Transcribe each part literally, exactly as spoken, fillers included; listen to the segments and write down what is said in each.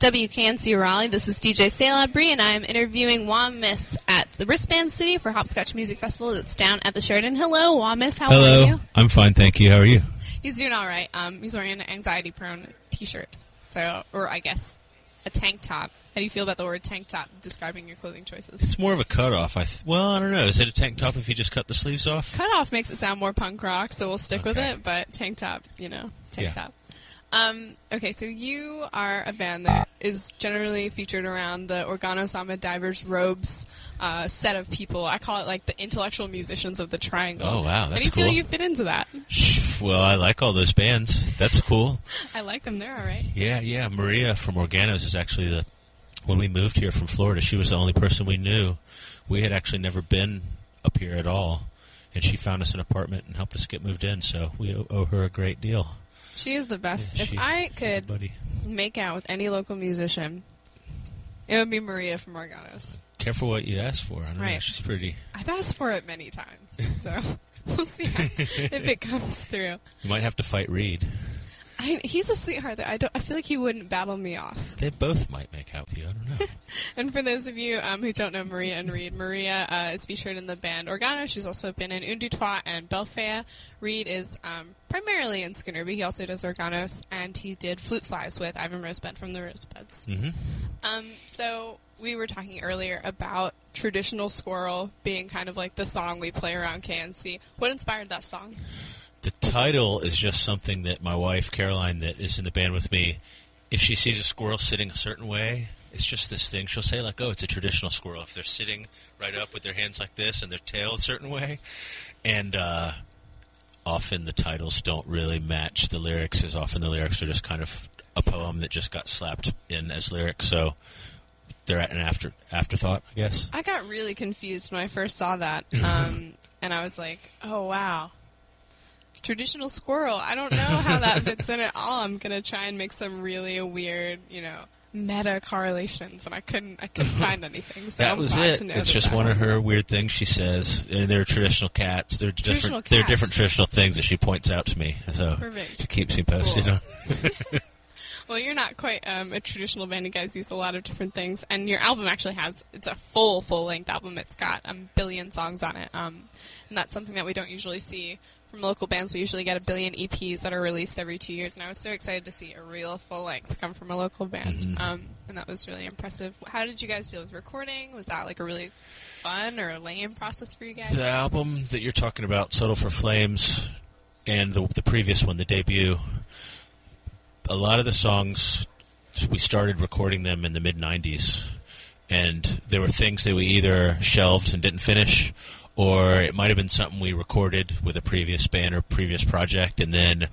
W K N C Raleigh, this is D J Salabri, and I am interviewing Whammies at the Wristband City for Hopscotch Music Festival that's down at the Sheridan. Hello, Whammies. How Hello. are you? I'm fine, thank you. How are you? He's doing all right. Um, he's wearing an anxiety-prone T-shirt, so or I guess a tank top. How do you feel about the word tank top describing your clothing choices? It's more of a cutoff. I th- well, I don't know. Is it a tank top if you just cut the sleeves off? Cutoff makes it sound more punk rock, so we'll stick okay. with it, but tank top, you know, tank yeah. top. Um, okay, so you are a band that is generally featured around the Organo Samba Divers Robes uh, set of people. I call it like the intellectual musicians of the Triangle. Oh, wow, that's cool. How do you cool. feel you fit into that? Well, I like all those bands. That's cool. I like them. They're all right. Yeah, yeah. Maria from Organo's is actually the... When we moved here from Florida, she was the only person we knew. We had actually never been up here at all, and she found us an apartment and helped us get moved in, so we owe her a great deal. She is the best. Yeah, if she, I could everybody. make out with any local musician, it would be Maria from Organo's. Careful what you ask for. I don't right. know. She's pretty. I've asked for it many times, so we'll see how, if it comes through. You might have to fight Reed. I, he's a sweetheart, though. I, don't, I feel like he wouldn't battle me off. They both might make out with you. I don't know. And for those of you um, who don't know Maria and Reed, Maria uh, is featured in the band Organo. She's also been in Undo Trois and Belfair. Reed is... Um, primarily in Skinner, but he also does Organos, and he did Flute Flies with Ivan Rosebud from the Rosebeds. Mm-hmm. Um, so we were talking earlier about traditional squirrel being kind of like the song we play around K N C. What inspired that song? The title is just something that my wife, Caroline, that is in the band with me, if she sees a squirrel sitting a certain way, it's just this thing. She'll say, like, oh, it's a traditional squirrel. If they're sitting right up with their hands like this and their tail a certain way, and... uh often the titles don't really match the lyrics, as often the lyrics are just kind of a poem that just got slapped in as lyrics, so they're an after afterthought, I guess. I got really confused when I first saw that, um, and I was like, oh, wow. Traditional squirrel. I don't know how that fits in at all. I'm going to try and make some really weird, you know, meta correlations, and I couldn't I couldn't find anything. So that I'm was it. It's just one of her weird things she says, and they're traditional cats. They're traditional different. Cats. They're different traditional things that she points out to me. So Perfect. She keeps me posted cool. on. Well, you're not quite um, a traditional band. You guys use a lot of different things, and your album actually has it's a full full length album. It's got a billion songs on it, um, and that's something that we don't usually see from local bands. We usually get a billion E Ps that are released every two years, and I was so excited to see a real full length come from a local band, mm-hmm. um, and that was really impressive. How did you guys deal with recording? Was that like a really fun or lame process for you guys? The album that you're talking about, Settle for Flames, and the, the previous one, the debut. A lot of the songs, we started recording them in the mid nineties, and there were things that we either shelved and didn't finish, or it might have been something we recorded with a previous band or previous project, and then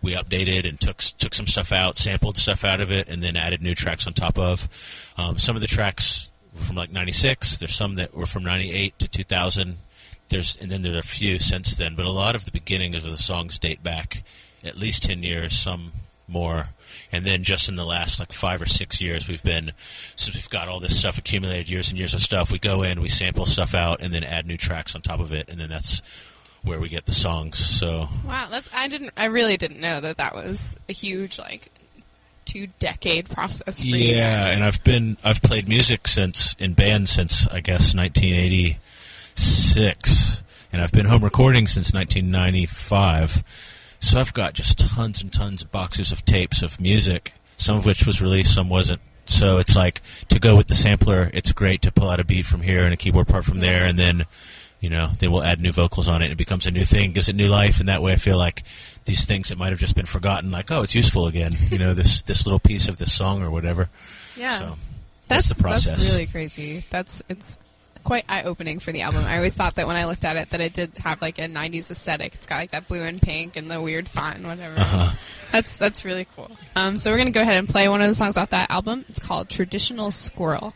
we updated and took took some stuff out, sampled stuff out of it, and then added new tracks on top of. Um, some of the tracks were from like ninety-six, there's some that were from ninety-eight to two thousand, there's and then there are a few since then, but a lot of the beginnings of the songs date back at least ten years, some... more, and then just in the last like five or six years we've been since we've got all this stuff accumulated, years and years of stuff, we go in, we sample stuff out, and then add new tracks on top of it, and then that's where we get the songs. So wow, that's I didn't I really didn't know that that was a huge like two decade process for yeah, you. Yeah, and I've been I've played music since in bands since I guess nineteen eighty-six, and I've been home recording since nineteen ninety-five. So I've got just tons and tons of boxes of tapes of music, some of which was released, some wasn't. So it's like, to go with the sampler, it's great to pull out a beat from here and a keyboard part from there, and then, you know, then we'll add new vocals on it, and it becomes a new thing, gives it new life, and that way I feel like these things that might have just been forgotten, like, oh, it's useful again, you know, this this little piece of this song or whatever. Yeah. So that's, that's the process. That's really crazy. That's, it's... quite eye-opening for the album. I always thought that when I looked at it that it did have like a nineties aesthetic. It's got like that blue and pink and the weird font and whatever. Uh-huh. That's that's really cool. Um, so we're going to go ahead and play one of the songs off that album. It's called Traditional Squirrel.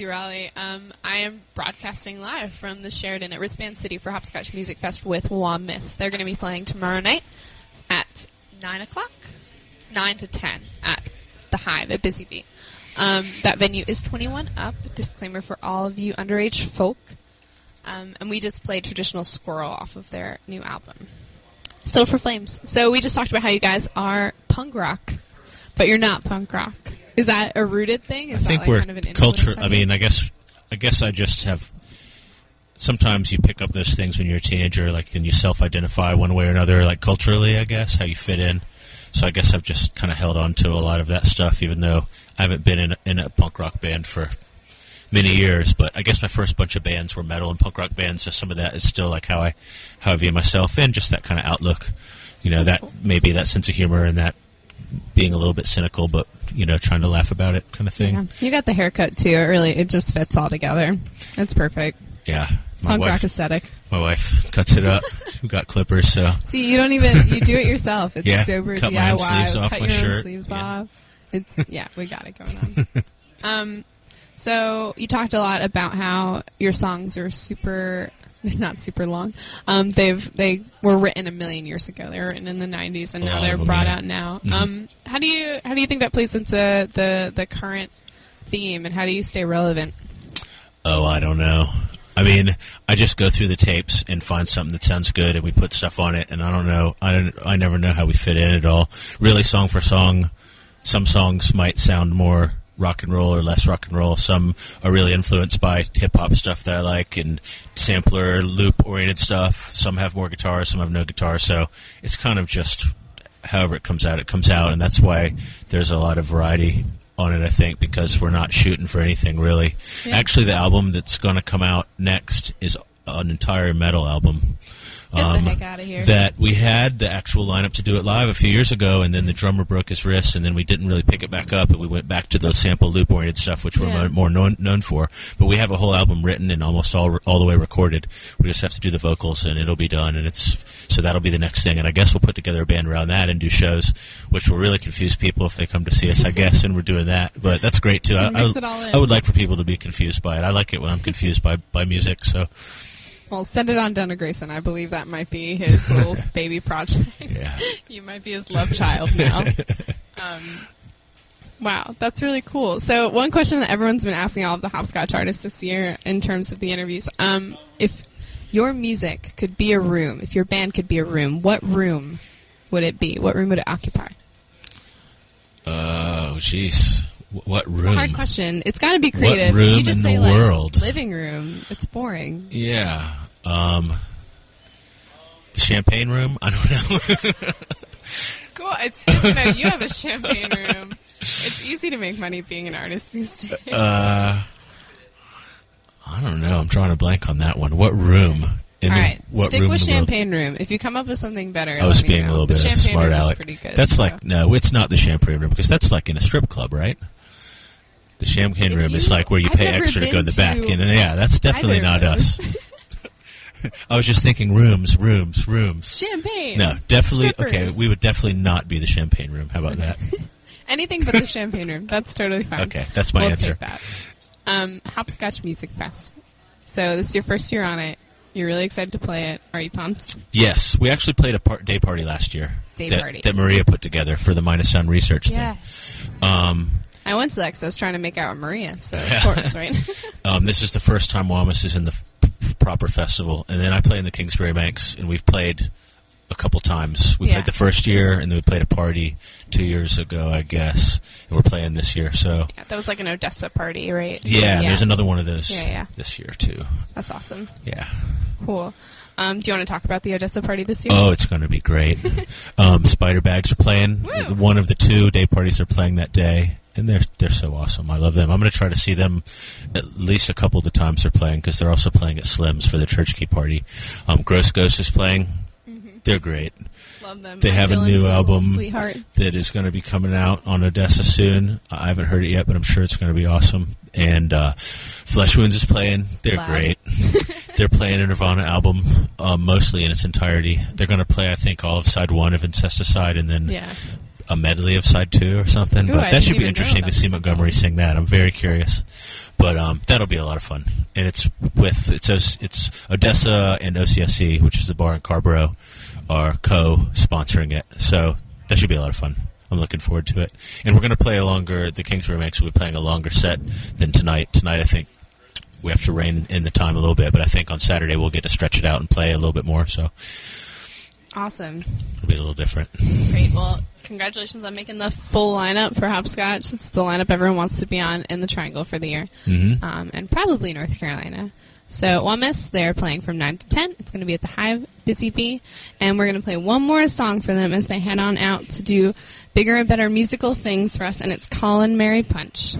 Casey Raleigh. Um, I am broadcasting live from the Sheridan at Wristband City for Hopscotch Music Fest with Whammies. They're going to be playing tomorrow night at nine o'clock, nine to ten at the Hive at Busy Bee. Um, that venue is twenty-one up, disclaimer for all of you underage folk. Um, and we just played Traditional Squirrel off of their new album, Settle for Flames. So we just talked about how you guys are punk rock, but you're not punk rock. Is that a rooted thing? Is I think that like we're kind of an culture. I mean, I guess, I guess I just have. Sometimes you pick up those things when you're a teenager, like, and you self-identify one way or another, like culturally, I guess, how you fit in. So I guess I've just kind of held on to a lot of that stuff, even though I haven't been in a, in a punk rock band for many years. But I guess my first bunch of bands were metal and punk rock bands, so some of that is still like how I, how I view myself and just that kind of outlook. You know, that's that cool. Maybe that sense of humor and that. Being a little bit cynical, but, you know, trying to laugh about it kind of thing. Yeah. You got the haircut, too. It really, it just fits all together. It's perfect. Yeah. My punk wife, rock aesthetic. My wife cuts it up. We've got clippers, so. See, you don't even, you do it yourself. It's yeah, super cut D I Y. My own sleeves off cut my your shirt. Own sleeves yeah. off. It's, yeah, we got it going on. um, so, you talked a lot about how your songs are super... They're not super long. Um, they've they were written a million years ago. They were written in the nineties, and now they're brought out now. Mm-hmm. Um, how do you how do you think that plays into the the current theme, and how do you stay relevant? Oh, I don't know. I mean, I just go through the tapes and find something that sounds good, and we put stuff on it. And I don't know. I don't. I never know how we fit in at all. Really, song for song, some songs might sound more rock and roll or less rock and roll. Some are really influenced by hip-hop stuff that I like and sampler, loop-oriented stuff. Some have more guitar, some have no guitar. So it's kind of just however it comes out, it comes out. And that's why there's a lot of variety on it, I think, because we're not shooting for anything, really. Yeah. Actually, the album that's going to come out next is an entire metal album. Get um, the heck out of here. That we had the actual lineup to do it live a few years ago, and then the drummer broke his wrist, and then we didn't really pick it back up, and we went back to the sample loop-oriented stuff, which we're yeah. more known, known for. But we have a whole album written and almost all all the way recorded. We just have to do the vocals, and it'll be done, and it's so that'll be the next thing. And I guess we'll put together a band around that and do shows, which will really confuse people if they come to see us, I guess, and we're doing that. But that's great, too. I, I, I would like for people to be confused by it. I like it when I'm confused by, by music, so... Well, send it on down to Grayson. I believe that might be his little baby project. Yeah. You might be his love child now. um, wow, that's really cool. So one question that everyone's been asking all of the Hopscotch artists this year in terms of the interviews, um, if your music could be a room, if your band could be a room, what room would it be? What room would it occupy? Oh, jeez. What room? Hard question. It's got to be creative. What room you just in say, the like, world? Living room. It's boring. Yeah. Um, the champagne room? I don't know. Cool. It's good to know you have a champagne room. It's easy to make money being an artist these days. Uh, I don't know. I'm drawing a blank on that one. What room? In All the, right. What Stick room with in the champagne world? Room. If you come up with something better, I was let being me know. A little bit the champagne smart, room Alec. Is pretty good. That's so. Like no, it's not the champagne room because that's like in a strip club, right? The champagne if room you, is like where you I've pay extra to go to the back, and yeah, that's definitely not us. I was just thinking rooms, rooms, rooms. Champagne. No, definitely. Strippers. Okay, we would definitely not be the champagne room. How about that? Anything but the champagne room. That's totally fine. Okay, that's my we'll answer. Take that. Um, Hopscotch Music Fest. So this is your first year on it. You're really excited to play it. Are you pumped? Yes. We actually played a par- day party last year. Day that, party. That Maria put together for the Minus Sound Research yes. thing. Um, I went to that because I was trying to make out with Maria, so yeah. Of course, right? um, this is the first time Whammies is in the f- proper festival. And then I play in the Kingsbury Banks, and we've played a couple times. We yeah. played the first year, and then we played a party two years ago, I guess. And we're playing this year, so... Yeah, that was like an Odessa party, right? Yeah, yeah. And there's another one of those yeah, yeah. this year, too. That's awesome. Yeah. Cool. Um, do you want to talk about the Odessa party this year? Oh, it's going to be great. um, Spider Bags are playing. Woo! One of the two day parties are playing that day, and they're they're so awesome. I love them. I'm going to try to see them at least a couple of the times they're playing because they're also playing at Slim's for the Church Key Party. Um, Gross Ghost is playing. Mm-hmm. They're great. Love them. They have Dylan's a new album that is going to be coming out on Odessa soon. I haven't heard it yet, but I'm sure it's going to be awesome. And uh, Flesh Wounds is playing. They're Loud. Great. They're playing a Nirvana album uh, mostly in its entirety. They're going to play, I think, all of side one of Incesticide and then yeah. a medley of side two or something. Ooh, but I that should be interesting to see Montgomery sing that. I'm very curious. But um, that'll be a lot of fun. And it's with it's it's Odessa and O C S E, which is the bar in Carrboro, are co-sponsoring it. So that should be a lot of fun. I'm looking forward to it. And we're going to play a longer, the Kingsbury Banks will be playing a longer set than tonight. Tonight, I think, we have to rein in the time a little bit, but I think on Saturday we'll get to stretch it out and play a little bit more. So awesome. It'll be a little different. Great. Well, congratulations on making the full lineup for Hopscotch. It's the lineup everyone wants to be on in the Triangle for the year, mm-hmm. um, and probably North Carolina. So Whammies, they're playing from nine to ten. It's going to be at the Hive Busy Bee, and we're going to play one more song for them as they head on out to do bigger and better musical things for us, and it's Colin Mary Punch.